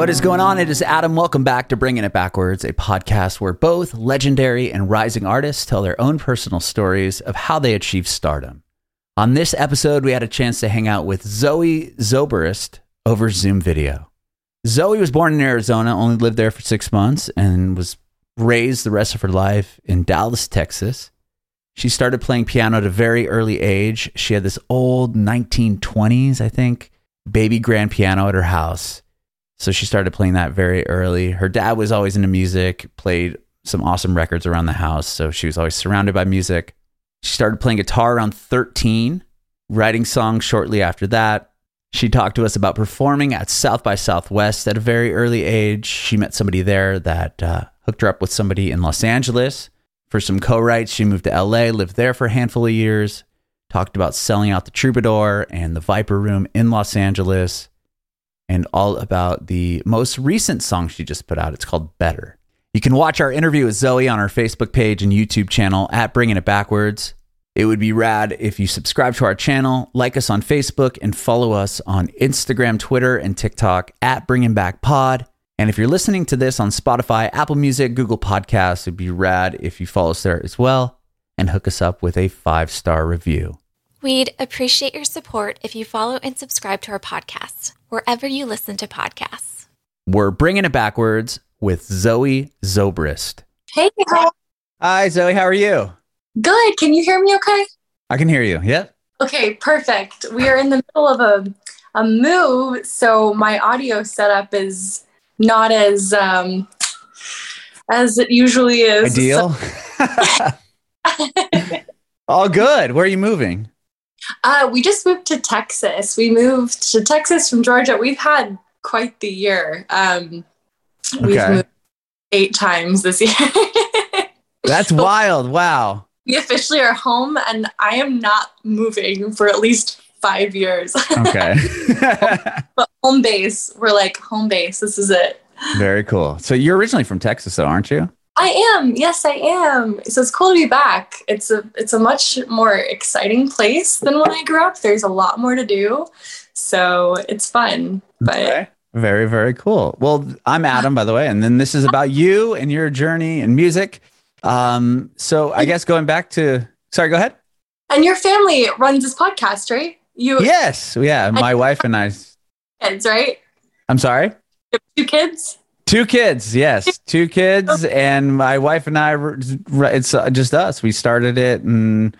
What is going on? It is Adam. Welcome back to Bringing It Backwards, a podcast where both legendary and rising artists tell their own personal stories of how they achieve stardom. On this episode, we had a chance to hang out with Zoe Zobrist over Zoom Video. Zoe was born in Arizona, only lived there for 6 months, and was raised the rest of her life in Dallas, Texas. She started playing piano at a very early age. She had this old 1920s, I think, baby grand piano at her house. So she started playing that very early. Her dad was always into music, played some awesome records around the house. So she was always surrounded by music. She started playing guitar around 13, writing songs shortly after that. She talked to us about performing at South by Southwest at a very early age. She met somebody there that hooked her up with somebody in Los Angeles for some co-writes. She moved to LA, lived there for a handful of years, talked about selling out the Troubadour and the Viper Room in Los Angeles, and all about the most recent song she just put out. It's called Better. You can watch our interview with Zoe on our Facebook page and YouTube channel at Bringing It Backwards. It would be rad if you subscribe to our channel, like us on Facebook, and follow us on Instagram, Twitter, and TikTok at Bringing Back Pod. And if you're listening to this on Spotify, Apple Music, Google Podcasts, it'd be rad if you follow us there as well and hook us up with a 5-star review. We'd appreciate your support if you follow and subscribe to our podcast wherever you listen to podcasts. We're Bringing It Backwards with Zoe Zobrist. Hey. Hi, Zoe. How are you? Good. Can you hear me okay? I can hear you. Yep. Okay, perfect. We are in the middle of a move, so my audio setup is not as it usually is. Ideal? So. All good. Where are you moving? We just moved to Texas. We moved to Texas from Georgia. We've had quite the year. We've moved 8 times this year. That's wild. Wow. We officially are home, and I am not moving for at least 5 years. Okay. But home base, we're like, home base. This is it. Very cool. So you're originally from Texas, though, aren't you? I am. Yes, I am. So it's cool to be back. It's a much more exciting place than when I grew up. There's a lot more to do. So it's fun. But okay. Very, very cool. Well, I'm Adam, by the way. And then this is about you and your journey in music. So I guess going back to... Sorry, go ahead. And your family runs this podcast, right? Yes. Yeah. My wife and I. Kids, right? I'm sorry? You have 2 kids? 2 kids, yes. 2 kids, and my wife and I, it's just us. We started it in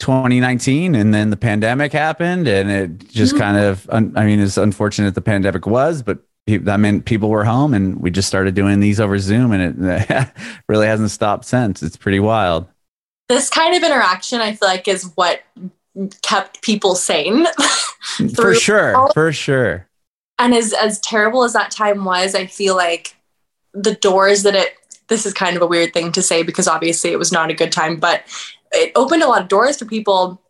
2019, and then the pandemic happened, and it just kind of, I mean, it's unfortunate the pandemic was, but that meant people were home, and we just started doing these over Zoom, and it really hasn't stopped since. It's pretty wild. This kind of interaction, I feel like, is what kept people sane. For sure. And as terrible as that time was, I feel like the doors that this is kind of a weird thing to say because obviously it was not a good time, but it opened a lot of doors for people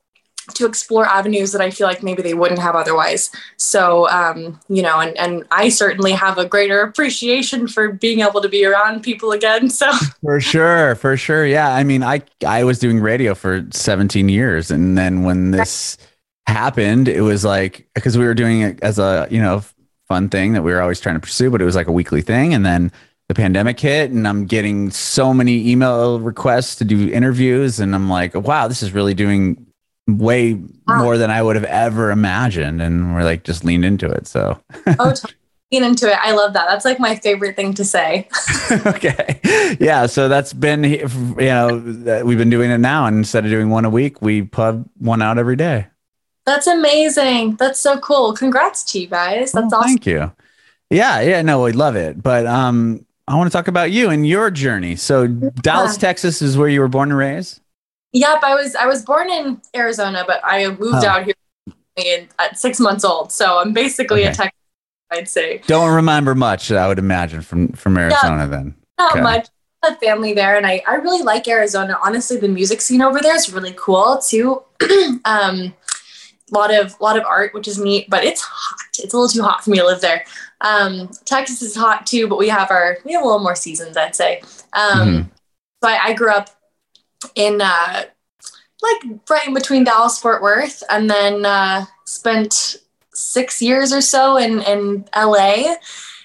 to explore avenues that I feel like maybe they wouldn't have otherwise. So, and I certainly have a greater appreciation for being able to be around people again. So For sure. Yeah. I mean, I was doing radio for 17 years. And then when this happened, it was like, because we were doing it as a, fun thing that we were always trying to pursue, but it was like a weekly thing. And then the pandemic hit, and I'm getting so many email requests to do interviews. And I'm like, wow, this is really doing way more than I would have ever imagined. And we're like, just leaned into it. So totally. Lean into it. I love that. That's like my favorite thing to say. Okay. Yeah. So that's been, we've been doing it now. And instead of doing one a week, we pub one out every day. That's amazing. That's so cool. Congrats to you guys. That's awesome. Thank you. Yeah. No, we love it. But I want to talk about you and your journey. So Dallas, Texas is where you were born and raised? Yep. I was born in Arizona, but I moved out here at 6 months old. So I'm basically a Texan, I'd say. Don't remember much, I would imagine, from Arizona then. Not much. I have family there. And I really like Arizona. Honestly, the music scene over there is really cool too. Lot of art, which is neat, but it's hot. It's a little too hot for me to live there. Texas is hot too, but we have a little more seasons, I'd say. So I grew up in right in between Dallas, Fort Worth, and then spent 6 years or so in LA.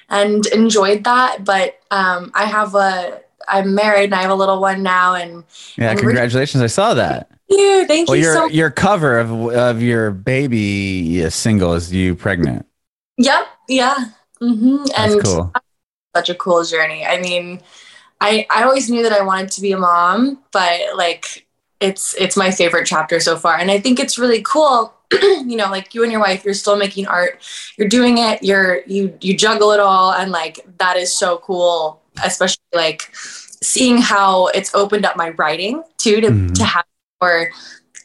and enjoyed that. But I'm married and I have a little one now. And yeah, congratulations! I saw that. Thank you. Your cover of your baby single is "You Pregnant." Yep. Yeah. Mm-hmm. That's and cool. Such a cool journey. I mean, I always knew that I wanted to be a mom, but like it's my favorite chapter so far, and I think it's really cool. You know, like you and your wife, you're still making art, you're doing it, you juggle it all, and like that is so cool. Especially like seeing how it's opened up my writing too to have more,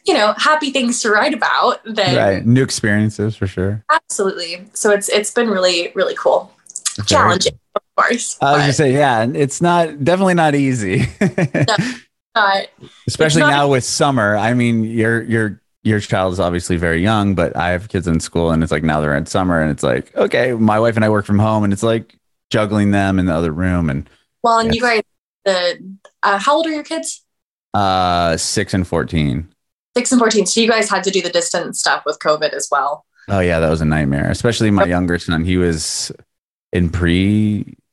you know, happy things to write about. Right, new experiences for sure. Absolutely. So it's been really, really cool. Very challenging, of course. I was gonna say, yeah, it's definitely not easy. No, not. Especially now with summer. I mean, your child is obviously very young, but I have kids in school, and it's like now they're in summer, and it's like, okay, my wife and I work from home, and it's like juggling them in the other room. And you guys, how old are your kids? 6 and 14. 6 and 14. So you guys had to do the distance stuff with COVID as well. Oh yeah, that was a nightmare. Especially my younger son. He was in pre-kindergarten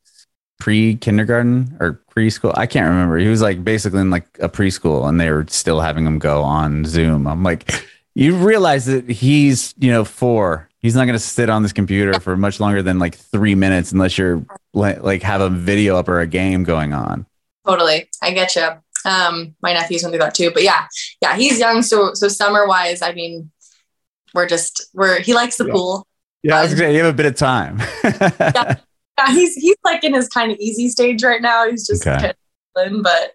or preschool. I can't remember. He was like basically in like a preschool, and they were still having him go on Zoom. I'm like, you realize that he's, you know, 4. He's not going to sit on this computer for much longer than like 3 minutes unless you're like have a video up or a game going on. Totally. I get you. My nephew's going to do that too, but yeah, he's young. So summer wise, I mean, he likes the pool. Yeah. I was going to say, you have a bit of time. Yeah. He's like in his kind of easy stage right now. He's just kind of, but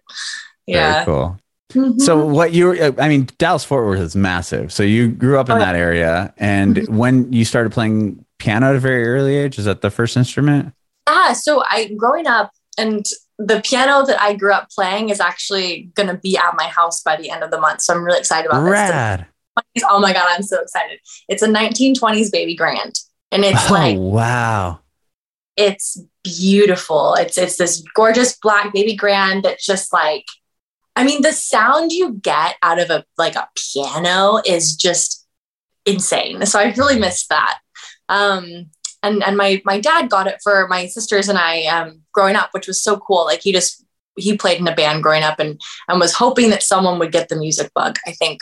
yeah. Very cool. Mm-hmm. So Dallas Fort Worth is massive. So you grew up in that area. And when you started playing piano at a very early age, is that the first instrument? So growing up, and the piano that I grew up playing is actually going to be at my house by the end of the month. So I'm really excited about this. Oh my God, I'm so excited. It's a 1920s baby grand. And it's wow. It's beautiful. It's this gorgeous black baby grand that's just like, I mean, the sound you get out of a piano is just insane. So I really missed that. And my dad got it for my sisters and I growing up, which was so cool. Like he played in a band growing up and was hoping that someone would get the music bug, I think.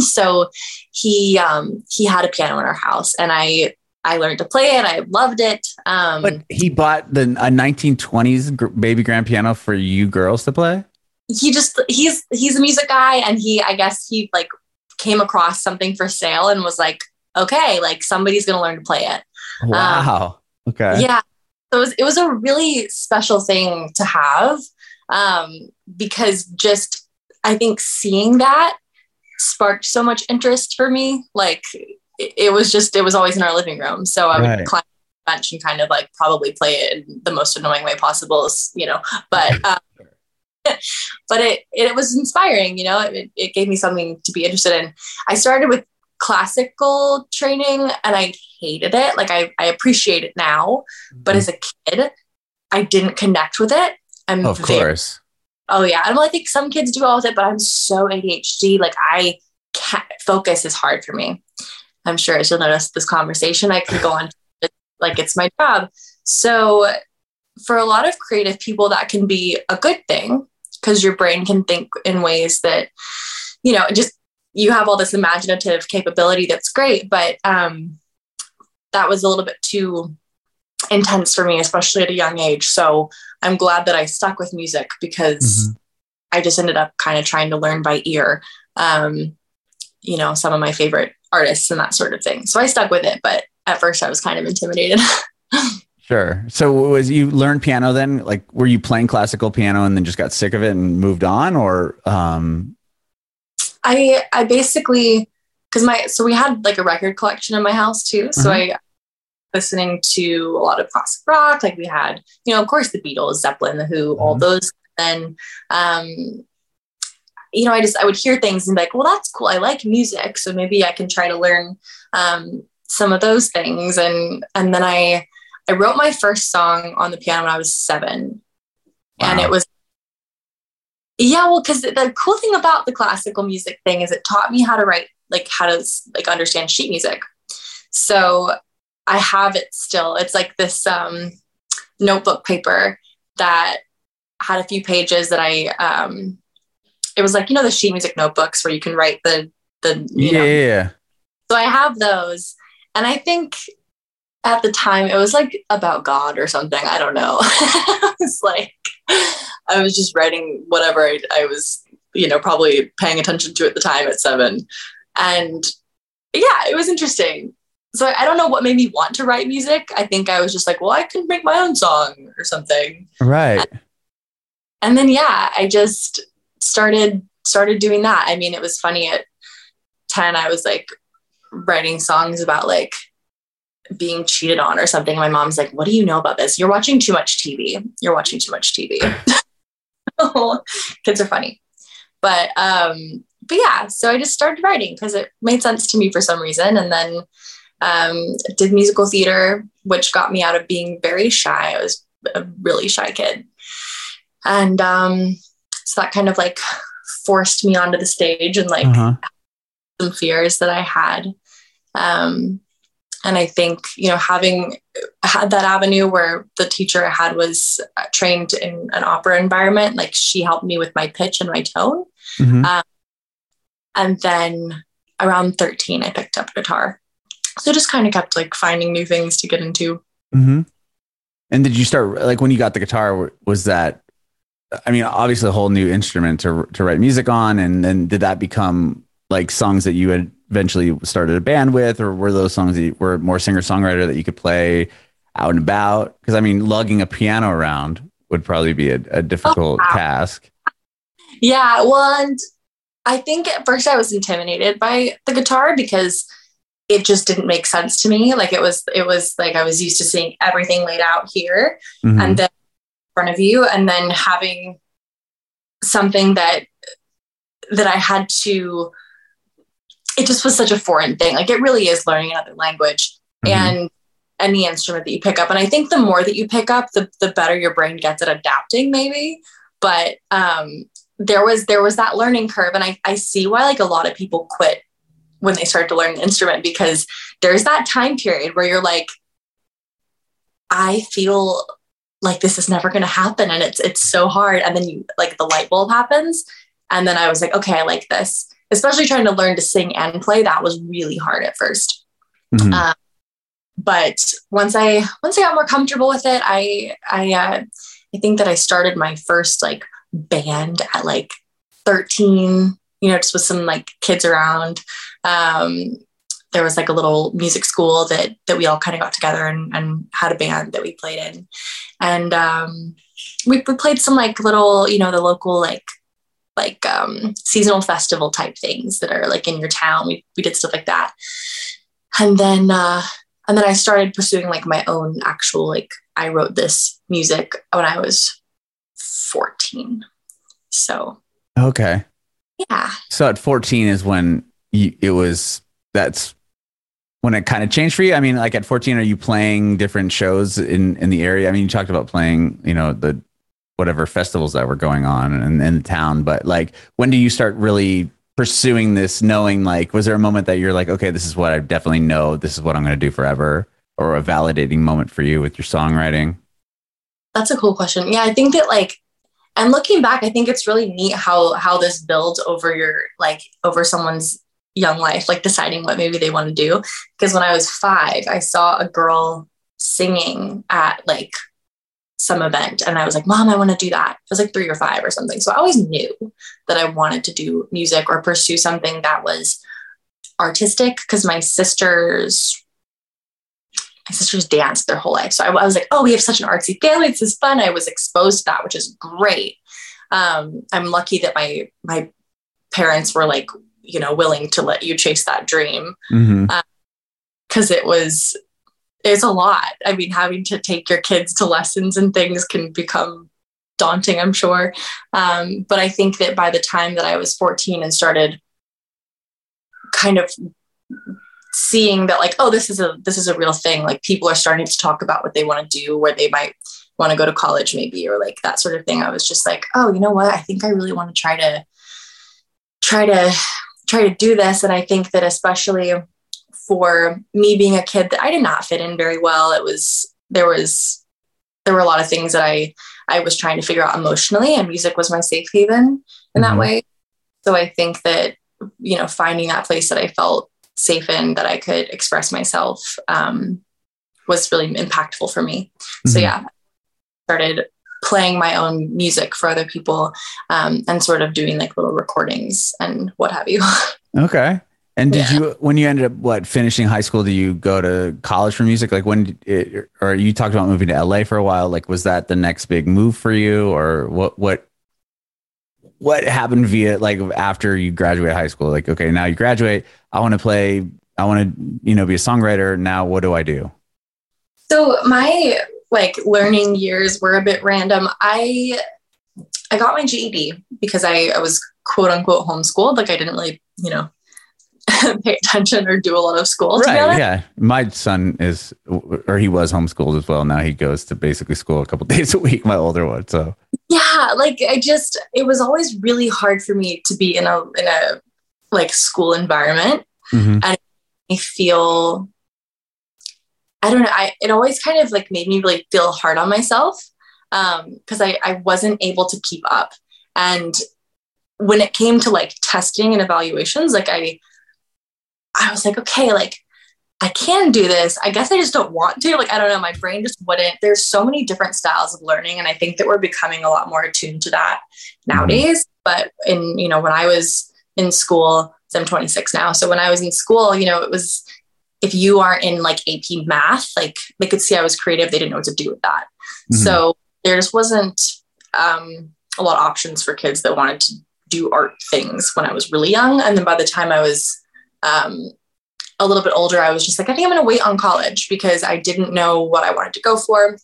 So he had a piano in our house, and I learned to play it. I loved it. But he bought a 1920s baby grand piano for you girls to play? He's a music guy, and I guess he like came across something for sale and was like, okay, like somebody's going to learn to play it. Wow. Okay. Yeah. So it was a really special thing to have, because just, I think seeing that sparked so much interest for me. Like it was always in our living room. So I would climb the bench and kind of like probably play it in the most annoying way possible, you know, but, but it was inspiring, you know, it gave me something to be interested in. I started with classical training and I hated it. Like I appreciate it now, but as a kid, I didn't connect with it. Of course. Oh yeah. And I think some kids do all with it, but I'm so ADHD. Like I can't, focus is hard for me. I'm sure as you'll notice this conversation, I could go on like it's my job. So for a lot of creative people, that can be a good thing, because your brain can think in ways that, you know, just you have all this imaginative capability that's great. But that was a little bit too intense for me, especially at a young age. So I'm glad that I stuck with music, because I just ended up kind of trying to learn by ear, you know, some of my favorite artists and that sort of thing. So I stuck with it, but at first I was kind of intimidated. Sure. So was you learned piano then? Like, were you playing classical piano and then just got sick of it and moved on, or? I basically, so we had like a record collection in my house too. So I listening to a lot of classic rock. Like we had, you know, of course the Beatles, Zeppelin, the Who, all those. And, you know, I would hear things and be like, well, that's cool. I like music. So maybe I can try to learn, some of those things. And then I wrote my first song on the piano when I was 7. Wow. And it was, because the cool thing about the classical music thing is it taught me how to write, like how to like understand sheet music. So I have it still. It's like this, notebook paper that had a few pages that I, it was like, you know, the sheet music notebooks where you can write the. So I have those. And I think at the time it was like about God or something. I don't know. It's like, I was just writing whatever I was, you know, probably paying attention to at the time at 7. And yeah, it was interesting. So I don't know what made me want to write music. I think I was just like, well, I can make my own song or something. Right. And then, yeah, I just started doing that. I mean, it was funny at 10, I was like writing songs about like being cheated on or something. My mom's like, what do you know about this? You're watching too much TV. Kids are funny. But yeah, so I just started writing because it made sense to me for some reason. And then did musical theater, which got me out of being very shy. I was a really shy kid. And so that kind of like forced me onto the stage and like some fears that I had. And I think, you know, having had that avenue where the teacher I had was trained in an opera environment, like she helped me with my pitch and my tone. And then around 13, I picked up guitar. So just kind of kept like finding new things to get into. And did you start, like when you got the guitar, was that, I mean, obviously a whole new instrument to write music on. And then did that become like songs that you had eventually started a band with, or were those songs that you were more singer-songwriter that you could play out and about? Because I mean, lugging a piano around would probably be a difficult task. Yeah. Well, and I think at first I was intimidated by the guitar because it just didn't make sense to me. Like it was like, I was used to seeing everything laid out here and then in front of you. And then having something that I had to, it just was such a foreign thing. Like it really is learning another language and any instrument that you pick up. And I think the more that you pick up, the better your brain gets at adapting maybe. But, there was that learning curve. And I see why like a lot of people quit when they start to learn an instrument, because there's that time period where you're like, I feel like this is never going to happen. And it's so hard. And then you like the light bulb happens. And then I was like, okay, I like this, especially trying to learn to sing and play. That was really hard at first. But once I got more comfortable with it, I think that I started my first like band at like 13, you know, just with some like kids around. There was like a little music school that we all kind of got together and had a band that we played in. And we played some like little, you know, the local like seasonal festival type things that are like in your town. We did stuff like that. And then I started pursuing like my own actual, like I wrote this music when I was 14. So. Okay. Yeah. So at 14 is when that's when it kind of changed for you. I mean, like at 14, are you playing different shows in the area? I mean, you talked about playing, you know, the whatever festivals that were going on in the town, but like, when do you start really pursuing this, knowing like, was there a moment that you're like, okay, this is what I definitely know. This is what I'm going to do forever, or a validating moment for you with your songwriting? That's a cool question. Yeah. I think that like, and looking back, I think it's really neat how this builds over someone's young life, like deciding what maybe they want to do. Because when I was 5, I saw a girl singing at like some event and I was like, Mom, I want to do that. I was like 3 or 5 or something. So I always knew that I wanted to do music or pursue something that was artistic, because my sisters danced their whole life. So I was like, oh, we have such an artsy family. This is fun. I was exposed to that, which is great. I'm lucky that my parents were like, you know, willing to let you chase that dream. 'Cause it's a lot. I mean, having to take your kids to lessons and things can become daunting, I'm sure. But I think that by the time that I was 14 and started kind of seeing that like, oh, this is a real thing. Like people are starting to talk about what they want to do, where they might want to go to college maybe, or like that sort of thing. I was just like, oh, you know what? I think I really want to try to do this. And I think that especially for me being a kid that I did not fit in very well, there was there were a lot of things that I was trying to figure out emotionally, and music was my safe haven in that way. So I think that, you know, finding that place that I felt safe in, that I could express myself, was really impactful for me. So yeah, started playing my own music for other people, and sort of doing like little recordings and what have you. Okay. And did you, when you ended up finishing high school, do you go to college for music? Like or you talked about moving to LA for a while, like was that the next big move for you, or what happened via like after you graduate high school? Like, okay, now you graduate, I want to play, I want to, you know, be a songwriter. Now what do I do? So my learning years were a bit random. I got my GED because I was quote unquote homeschooled. Like I didn't really, you know, pay attention or do a lot of school. Right. Yeah. My son is, or he was homeschooled as well. Now he goes to basically school a couple of days a week, my older one. So yeah, like it was always really hard for me to be in a like school environment. And I feel, I don't know. It always kind of like made me really feel hard on myself. Cause I wasn't able to keep up. And when it came to like testing and evaluations, like I was like, okay, like I can do this. I guess I just don't want to, like, I don't know. My brain just wouldn't. There's so many different styles of learning. And I think that we're becoming a lot more attuned to that nowadays. But you know, when I was in school, so I'm 26 now. So when I was in school, you know, it was, if you aren't in like AP math, like they could see I was creative. They didn't know what to do with that. So there just wasn't a lot of options for kids that wanted to do art things when I was really young. And then by the time I was a little bit older, I was just like, I think I'm going to wait on college because I didn't know what I wanted to go for.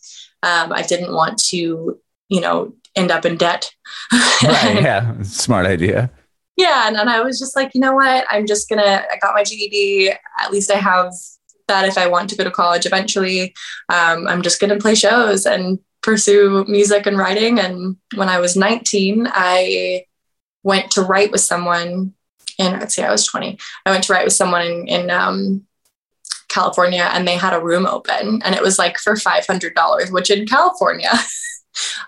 I didn't want to, you know, end up in debt. Right, yeah. Smart idea. Yeah. And I was just like, you know what, I got my GED. At least I have that if I want to go to college eventually. I'm just going to play shows and pursue music and writing. And when I was 19, I went to write with someone, and I'd say I was 20. I went to write with someone in California, and they had a room open, and it was like for $500, which in California,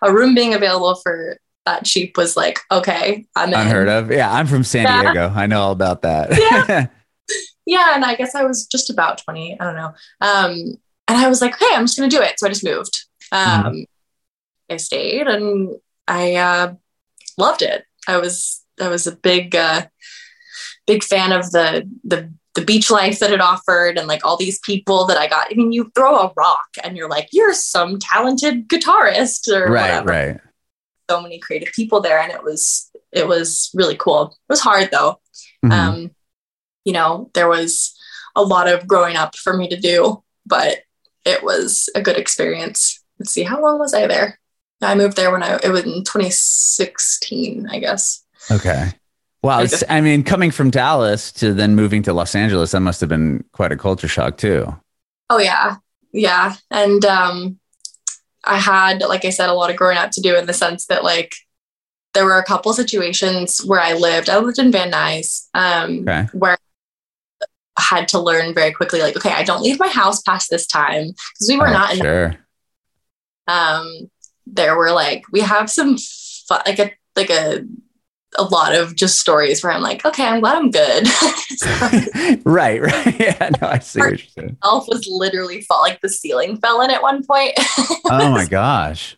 a room being available for that cheap was like, okay, I'm in. Unheard of. Yeah. I'm from San Diego. I know all about that. Yeah. And I guess I was just about 20. I don't know. And I was like, hey, I'm just going to do it. So I just moved. I stayed, and I loved it. I was a big fan of the beach life that it offered, and like all these people that I got. I mean, you throw a rock and you're like, you're some talented guitarist or whatever. Right. So many creative people there, and it was really cool. It was hard though. You know, there was a lot of growing up for me to do, but it was a good experience. Let's see, how long was I there? I moved there when it was in 2016, I guess. Okay. Wow. I mean, coming from Dallas to then moving to Los Angeles, that must have been quite a culture shock too. Oh yeah. Yeah. And I had, like I said, a lot of growing up to do, in the sense that like there were a couple situations where I lived in Van Nuys, where I had to learn very quickly, like, okay, I don't leave my house past this time, because we were not in. Sure. There were like, we have some a lot of just stories where I'm like, okay, I'm glad I'm good. Right. Yeah, no, I see what you're saying. Elf was literally the ceiling fell in at one point. Oh my gosh.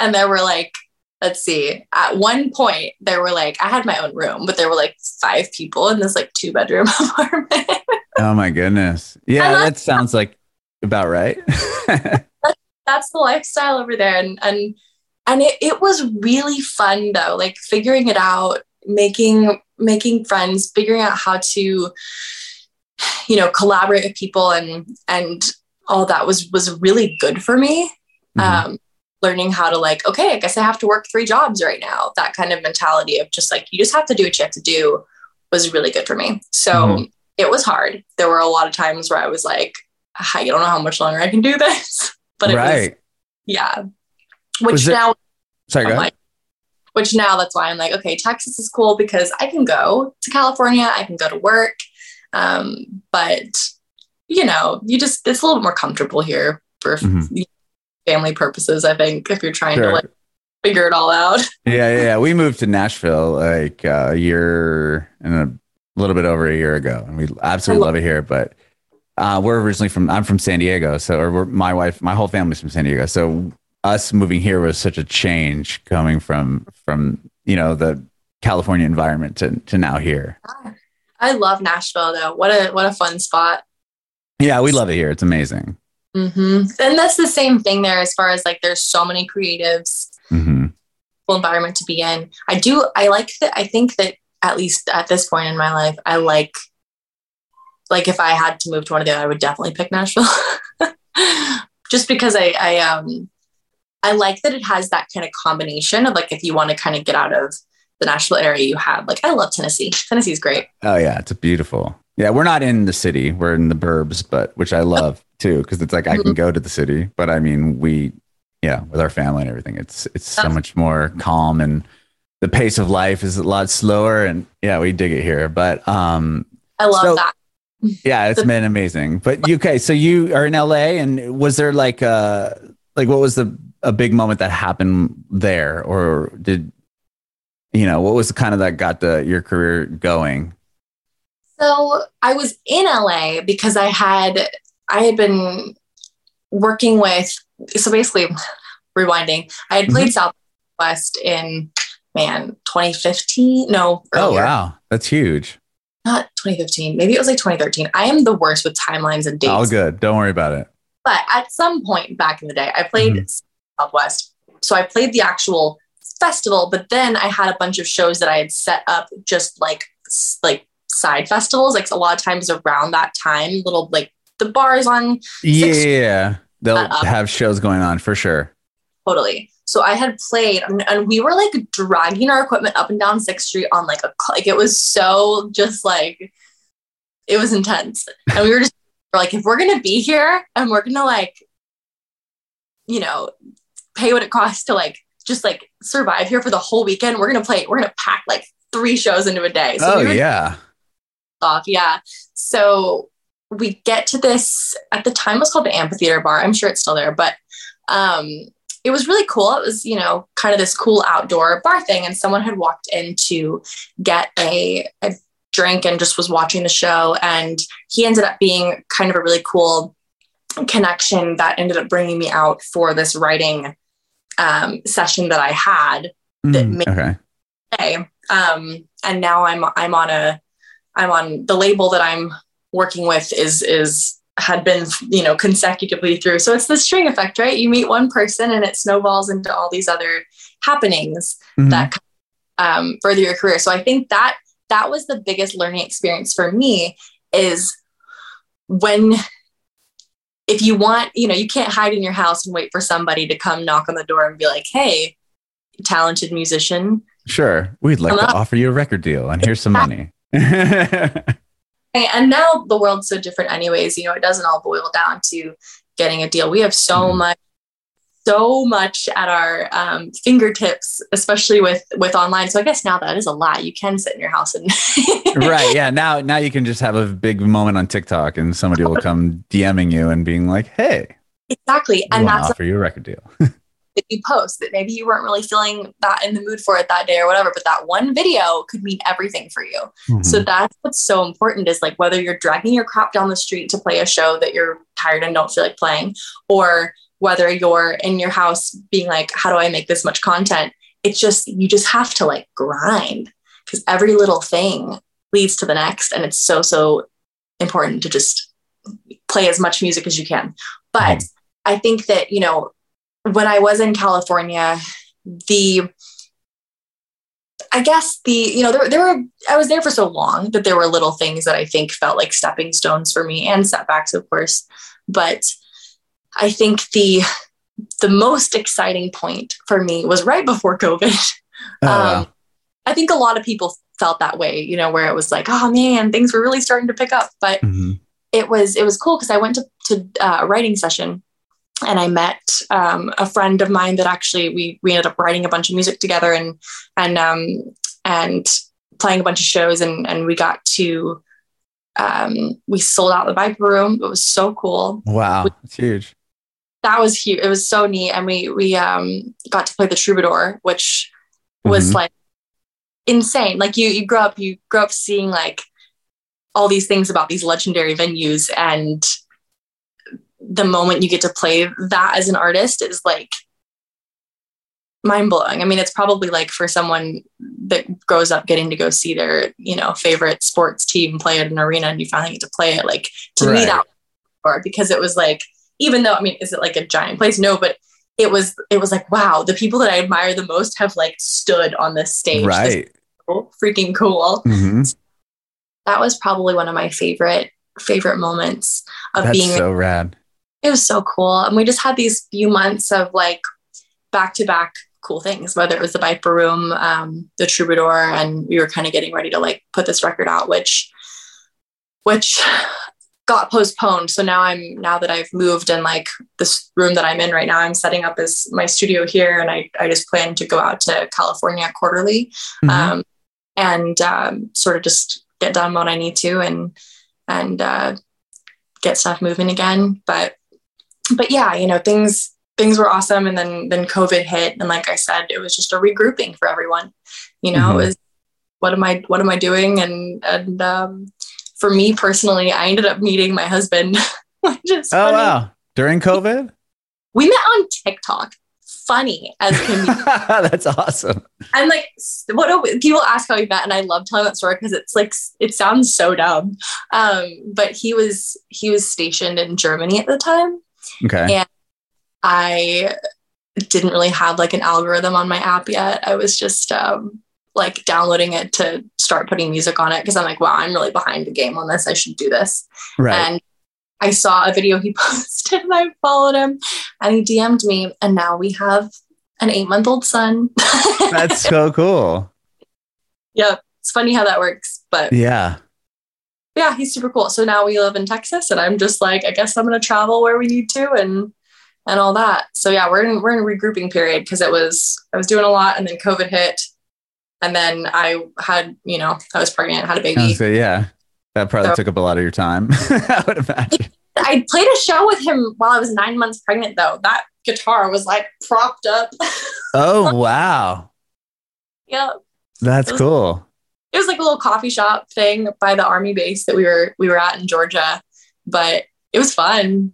And there were at one point there were I had my own room, but there were 5 people in this 2-bedroom apartment. Oh my goodness. Yeah. That sounds like about right. That's the lifestyle over there. And it was really fun though, figuring it out, making friends, figuring out how to, you know, collaborate with people and all that was really good for me. Learning how to okay, I guess I have to work 3 jobs right now. That kind of mentality of just you just have to do what you have to do was really good for me. So it was hard. There were a lot of times where I was like, I don't know how much longer I can do this, but it was, yeah. Which now that's why I'm like, okay, Texas is cool because I can go to California, I can go to work. But you know, it's a little bit more comfortable here for family purposes, I think, if you're trying to like figure it all out. Yeah. We moved to Nashville like a year and a little bit over a year ago, and we absolutely love it here. But we're originally I'm from San Diego. My whole family's from San Diego. So us moving here was such a change coming from, you know, the California environment to now here. I love Nashville though. What a fun spot. Yeah. We love it here. It's amazing. Mm-hmm. And that's the same thing there, as far as like, there's so many creatives, mm-hmm. cool environment to be in. I think that at least at this point in my life, I like if I had to move to one of the other, I would definitely pick Nashville just because I like that it has that kind of combination of like, if you want to kind of get out of the Nashville area, you have like, I love Tennessee. Tennessee's great. Oh yeah. It's beautiful. Yeah. We're not in the city. We're in the burbs, but which I love too. Cause it's like, I can go to the city, but I mean, with our family and everything, it's so much more calm and the pace of life is a lot slower, and yeah, we dig it here, but, I love that. Yeah, it's been amazing. But okay, so you are in LA, and was there like what was a big moment that happened there, or did you know what was the kind of that got your career going? So I was in LA because I had been working with, so basically rewinding, I had played South by Southwest in 2015. No, earlier. Oh wow, that's huge. Not 2015. Maybe it was like 2013. I am the worst with timelines and dates. All good. Don't worry about it. But at some point back in the day, I played Southwest. So I played the actual festival, but then I had a bunch of shows that I had set up just like side festivals. Like a lot of times around that time, little like the bars on. Yeah. They'll have shows going on for sure. Totally. So I had played, and we were like dragging our equipment up and down 6th Street on like it was so just like, it was intense. And we were just like, if we're going to be here and we're going to like, you know, pay what it costs to like, just like survive here for the whole weekend, we're going to pack like 3 shows into a day. So Yeah. So we get to this, at the time it was called the Amphitheater Bar. I'm sure it's still there, but, it was really cool. It was, you know, kind of this cool outdoor bar thing. And someone had walked in to get a drink and just was watching the show. And he ended up being kind of a really cool connection that ended up bringing me out for this writing session that I had. That and now I'm on the label that I'm working with is had been, you know, consecutively through. So it's the string effect, right? You meet one person and it snowballs into all these other happenings that further your career. So I think that was the biggest learning experience for me, is if you want, you know, you can't hide in your house and wait for somebody to come knock on the door and be like, hey, talented musician. Sure. We'd like to offer you a record deal, and here's some money. And now the world's so different anyways, you know, it doesn't all boil down to getting a deal. We have so much at our fingertips, especially with online. So I guess now that is a lot. You can sit in your house and right. Yeah. Now you can just have a big moment on TikTok and somebody will come DMing you and being like, hey, exactly. And that's offer you a record deal. That you post that maybe you weren't really feeling that in the mood for it that day or whatever, but that one video could mean everything for you. So that's what's so important, is like, whether you're dragging your crap down the street to play a show that you're tired and don't feel like playing, or whether you're in your house being like, how do I make this much content? It's just, you just have to like grind, because every little thing leads to the next. And it's so important to just play as much music as you can. But I think that, you know, when I was in California, I was there for so long that there were little things that I think felt like stepping stones for me, and setbacks, of course. But I think the most exciting point for me was right before COVID. I think a lot of people felt that way, you know, where it was like, oh man, things were really starting to pick up. But it was cool, because I went to a writing session. And I met a friend of mine that actually we ended up writing a bunch of music together and playing a bunch of shows, and we got to we sold out the Viper Room. It was so cool. Wow, it's huge. that was huge. It was so neat. And we got to play the Troubadour, which was like insane. Like you grow up seeing like all these things about these legendary venues, and the moment you get to play that as an artist is like mind blowing. I mean, it's probably like for someone that grows up getting to go see their, you know, favorite sports team play at an arena and you finally get to play it. Like to me that was, because it was like, even though, I mean, is it like a giant place? No, but it was like, wow, the people that I admire the most have like stood on this stage. Right. This is so freaking cool. Mm-hmm. So that was probably one of my favorite moments of being. That's so rad. It was so cool. And we just had these few months of like back-to-back cool things, whether it was the Viper Room, the Troubadour, and we were kind of getting ready to like put this record out, which got postponed. So now that I've moved and like this room that I'm in right now, I'm setting up as my studio here, and I just plan to go out to California quarterly, and sort of just get done what I need to and get stuff moving again. But yeah, you know, things were awesome. And then COVID hit. And like I said, it was just a regrouping for everyone, you know, it was, what am I doing? And for me personally, I ended up meeting my husband. Which is funny. Wow. During COVID? We met on TikTok. Funny as can be. That's awesome. And like, people ask how we met, and I love telling that story because it's like, it sounds so dumb. But he was stationed in Germany at the time. Okay. And I didn't really have like an algorithm on my app yet. I was just like downloading it to start putting music on it because I'm like, wow, I'm really behind the game on this. I should do this. Right. And I saw a video he posted and I followed him and he DM'd me. And now we have an 8-month-old son. That's so cool. Yeah. It's funny how that works, but yeah, he's super cool. So now we live in Texas and I'm just like, I guess I'm going to travel where we need to and all that. So yeah, we're in a regrouping period because I was doing a lot, and then COVID hit, and then I was pregnant, had a baby. So yeah, that probably took up a lot of your time. I would imagine. I played a show with him while I was 9 months pregnant, though. That guitar was like propped up. Oh wow! Yeah, that's cool. It was like a little coffee shop thing by the Army base that we were at in Georgia, but it was fun.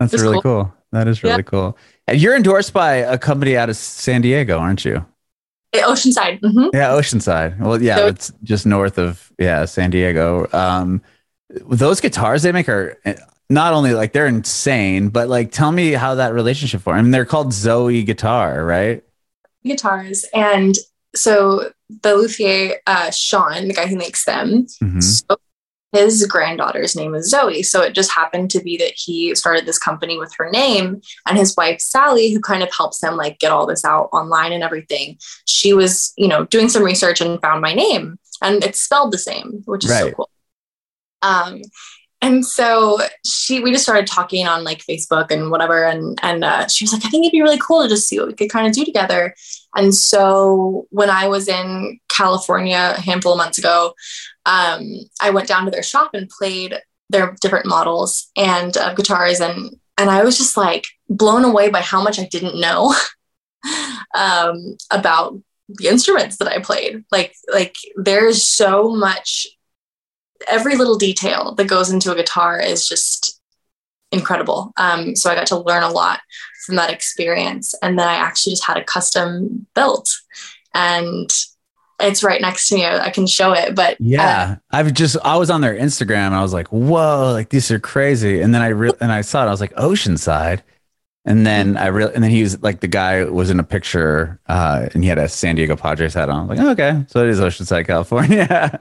That's really cool. That is really cool. And you're endorsed by a company out of San Diego, aren't you? Oceanside. Mm-hmm. Yeah, Oceanside. Well, yeah, so it's just north of San Diego. Those guitars they make are not only like they're insane, but like tell me how that relationship formed. I mean, they're called Zoe Guitar, right? Guitars. And so the luthier, Sean, the guy who makes them, so his granddaughter's name is Zoe. So it just happened to be that he started this company with her name, and his wife, Sally, who kind of helps him like get all this out online and everything. She was, you know, doing some research and found my name, and it's spelled the same, which is so cool. And so we just started talking on like Facebook and whatever. And she was like, I think it'd be really cool to just see what we could kind of do together. And so when I was in California a handful of months ago, I went down to their shop and played their different models and guitars. And I was just like blown away by how much I didn't know about the instruments that I played. Like there's so much, every little detail that goes into a guitar is just incredible. So I got to learn a lot from that experience. And then I actually just had a custom built, and it's right next to me. I can show it, but yeah, I was on their Instagram and I was like, whoa, like these are crazy. And then I saw it, I was like Oceanside. And then and then he was like, the guy was in a picture and he had a San Diego Padres hat on. I'm like, oh, okay. So it is Oceanside, California.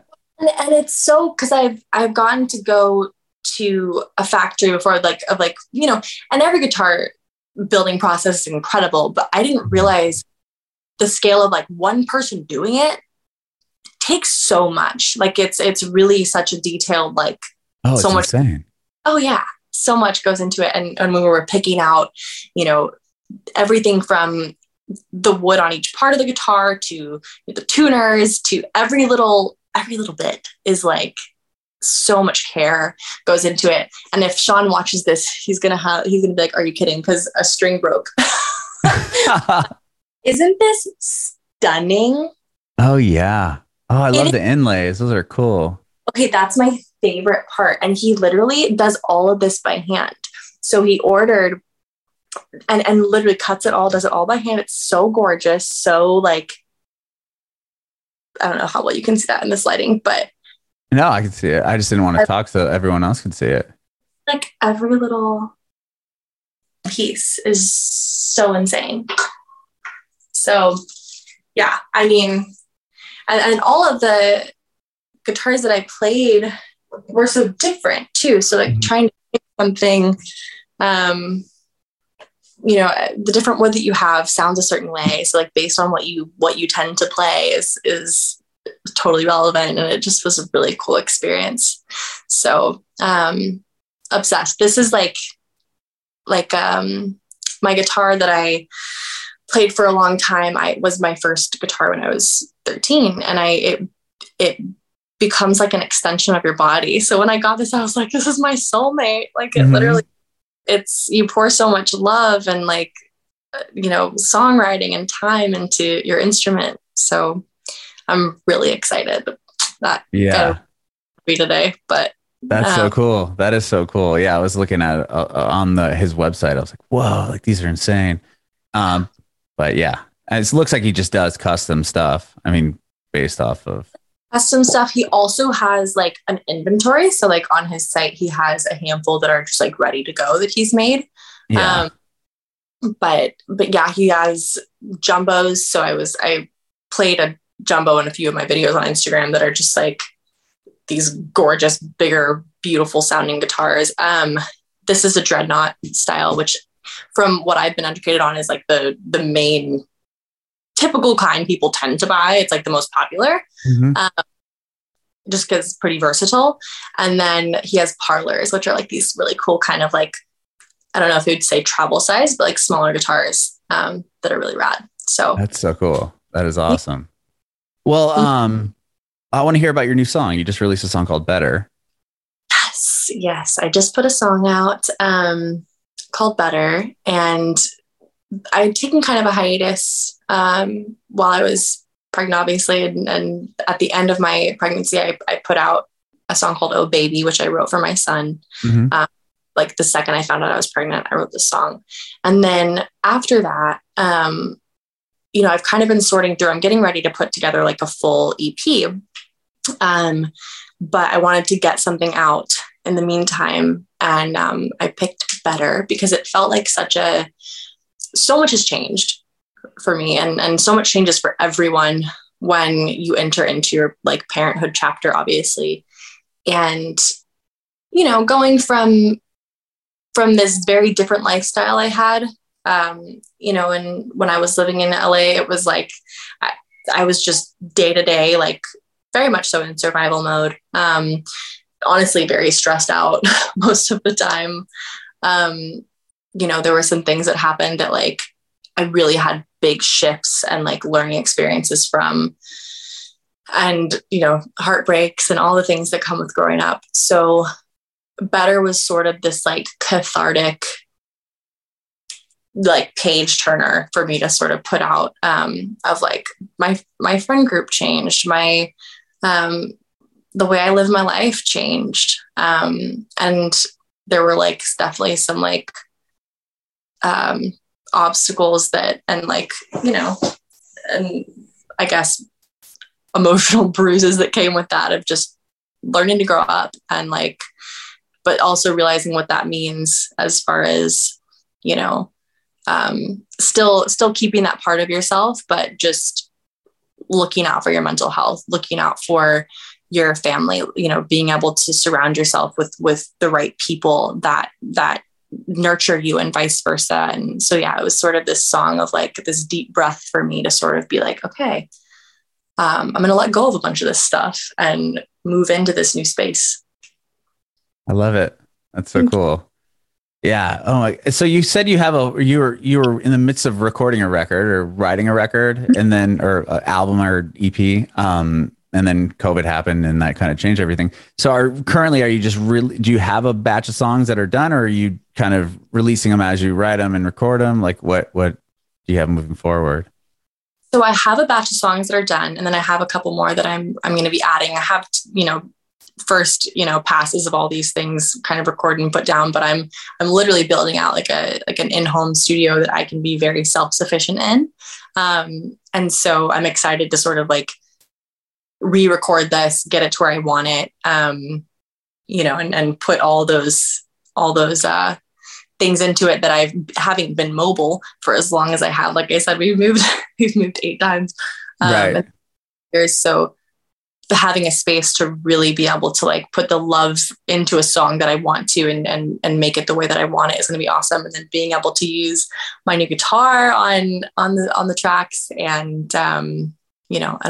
And it's so, cause I've gotten to go to a factory before, like, you know, and every guitar building process is incredible, but I didn't realize the scale of like one person doing it takes so much. Like it's really such a detailed, like, oh, so much. Insane. Oh yeah. So much goes into it. And when we were picking out, you know, everything from the wood on each part of the guitar to the tuners, to every little bit is like so much care goes into it. And if Sean watches this, he's gonna be like, "Are you kidding?" Because a string broke. Isn't this stunning? Oh yeah. Oh, I love the inlays. Those are cool. Okay, that's my favorite part. And he literally does all of this by hand. So he ordered and literally cuts it all, does it all by hand. It's so gorgeous. So like, I don't know how well you can see that in this lighting, but. No, I can see it. I just didn't want to talk so everyone else could see it. Like every little piece is so insane. So yeah, I mean, and all of the guitars that I played were so different too. So like trying to pick something, you know, the different wood that you have sounds a certain way. So like based on what you tend to play is totally relevant. And it just was a really cool experience. So, obsessed. This is like my guitar that I played for a long time. I was my first guitar when I was 13, and it becomes like an extension of your body. So when I got this, I was like, this is my soulmate. Like it literally, it's, you pour so much love and like, you know, songwriting and time into your instrument. So I'm really excited that be today, but that's so cool. That is so cool. Yeah. I was looking at on his website. I was like, whoa, like these are insane. But yeah, it looks like he just does custom stuff. I mean, based off of custom stuff. He also has like an inventory. So like on his site, he has a handful that are just like ready to go that he's made. Yeah. But yeah, he has jumbos. So I played a jumbo in a few of my videos on Instagram that are just like these gorgeous, bigger, beautiful sounding guitars. This is a dreadnought style, which from what I've been educated on is like the main typical kind people tend to buy. It's like the most popular, just because it's pretty versatile. And then he has parlors, which are like these really cool kind of like, I don't know if you'd say travel size, but like smaller guitars that are really rad. So that's so cool. That is awesome. Well, I want to hear about your new song. You just released a song called Better. Yes. I just put a song out called Better, and I'd taken kind of a hiatus while I was pregnant, obviously. And at the end of my pregnancy, I put out a song called Oh Baby, which I wrote for my son. Like the second I found out I was pregnant, I wrote this song. And then after that, you know, I've kind of been sorting through, I'm getting ready to put together like a full EP. But I wanted to get something out in the meantime. And I picked Better because it felt like so much has changed for me, and so much changes for everyone when you enter into your like parenthood chapter, obviously. And, you know, going from this very different lifestyle I had, you know, and when I was living in LA, it was like, I was just day to day, like very much so in survival mode. Honestly, very stressed out most of the time. You know, there were some things that happened that like, I really had big shifts and like learning experiences from, and, you know, heartbreaks and all the things that come with growing up. So Better was sort of this like cathartic, like page turner for me to sort of put out, of like my friend group changed, my, the way I live my life changed. And there were like definitely some like, obstacles that, and like, you know, and I guess emotional bruises that came with that, of just learning to grow up and like, but also realizing what that means as far as, you know, still keeping that part of yourself, but just looking out for your mental health, looking out for your family, you know, being able to surround yourself with the right people that nurture you and vice versa. And so, yeah, it was sort of this song of like this deep breath for me to sort of be like, okay, I'm going to let go of a bunch of this stuff and move into this new space. I love it. That's so cool. Yeah. Oh my. So you said you were in the midst of recording a record or writing a record, and then, or album or EP. and then COVID happened and that kind of changed everything. So currently, are you just really, do you have a batch of songs that are done, or are you kind of releasing them as you write them and record them? Like what do you have moving forward? So I have a batch of songs that are done, and then I have a couple more that I'm going to be adding. I have, first, passes of all these things kind of record and put down, but I'm literally building out like an in-home studio that I can be very self-sufficient in. And so I'm excited to sort of like re-record this, get it to where I want it, and put all those things into it that I haven't been mobile for as long as I have. Like I said, we've moved 8 times. Right. There's so having a space to really be able to like put the love into a song that I want to and make it the way that I want it is going to be awesome. And then being able to use my new guitar on the tracks and, and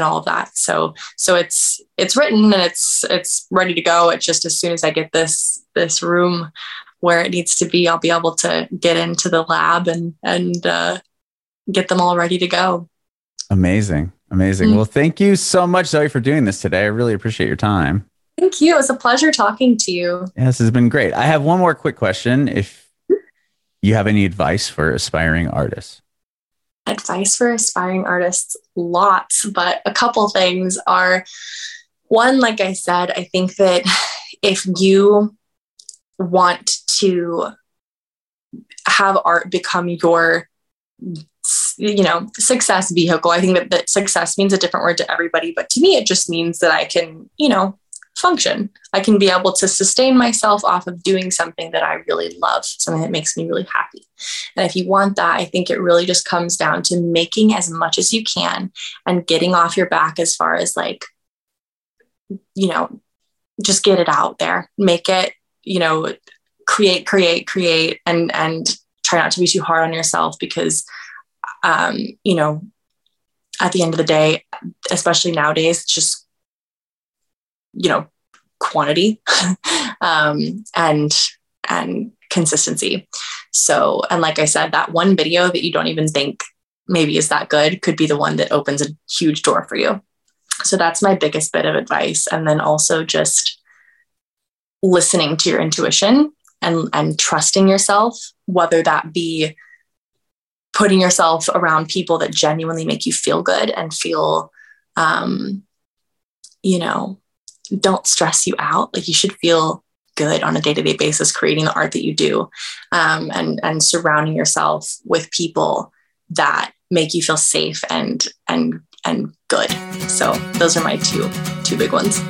all of that. So it's written and it's ready to go. It's just, as soon as I get this room where it needs to be, I'll be able to get into the lab and get them all ready to go. Amazing. Mm-hmm. Well, thank you so much, Zoe, for doing this today. I really appreciate your time. Thank you. It was a pleasure talking to you. Yeah, this has been great. I have one more quick question. If you have any advice for aspiring artists. Advice for aspiring artists, lots, but a couple things are, one, like I said, I think that if you want to have art become your success vehicle. I think that success means a different word to everybody, but to me, it just means that I can, function. I can be able to sustain myself off of doing something that I really love, something that makes me really happy. And if you want that, I think it really just comes down to making as much as you can and getting off your back as far as just get it out there, make it, create and try not to be too hard on yourself because, at the end of the day, especially nowadays, it's just, quantity, and consistency. So, and like I said, that one video that you don't even think maybe is that good could be the one that opens a huge door for you. So that's my biggest bit of advice. And then also just listening to your intuition and trusting yourself, whether that be putting yourself around people that genuinely make you feel good and feel, don't stress you out. Like, you should feel good on a day-to-day basis, creating the art that you do, and surrounding yourself with people that make you feel safe and good. So those are my two big ones.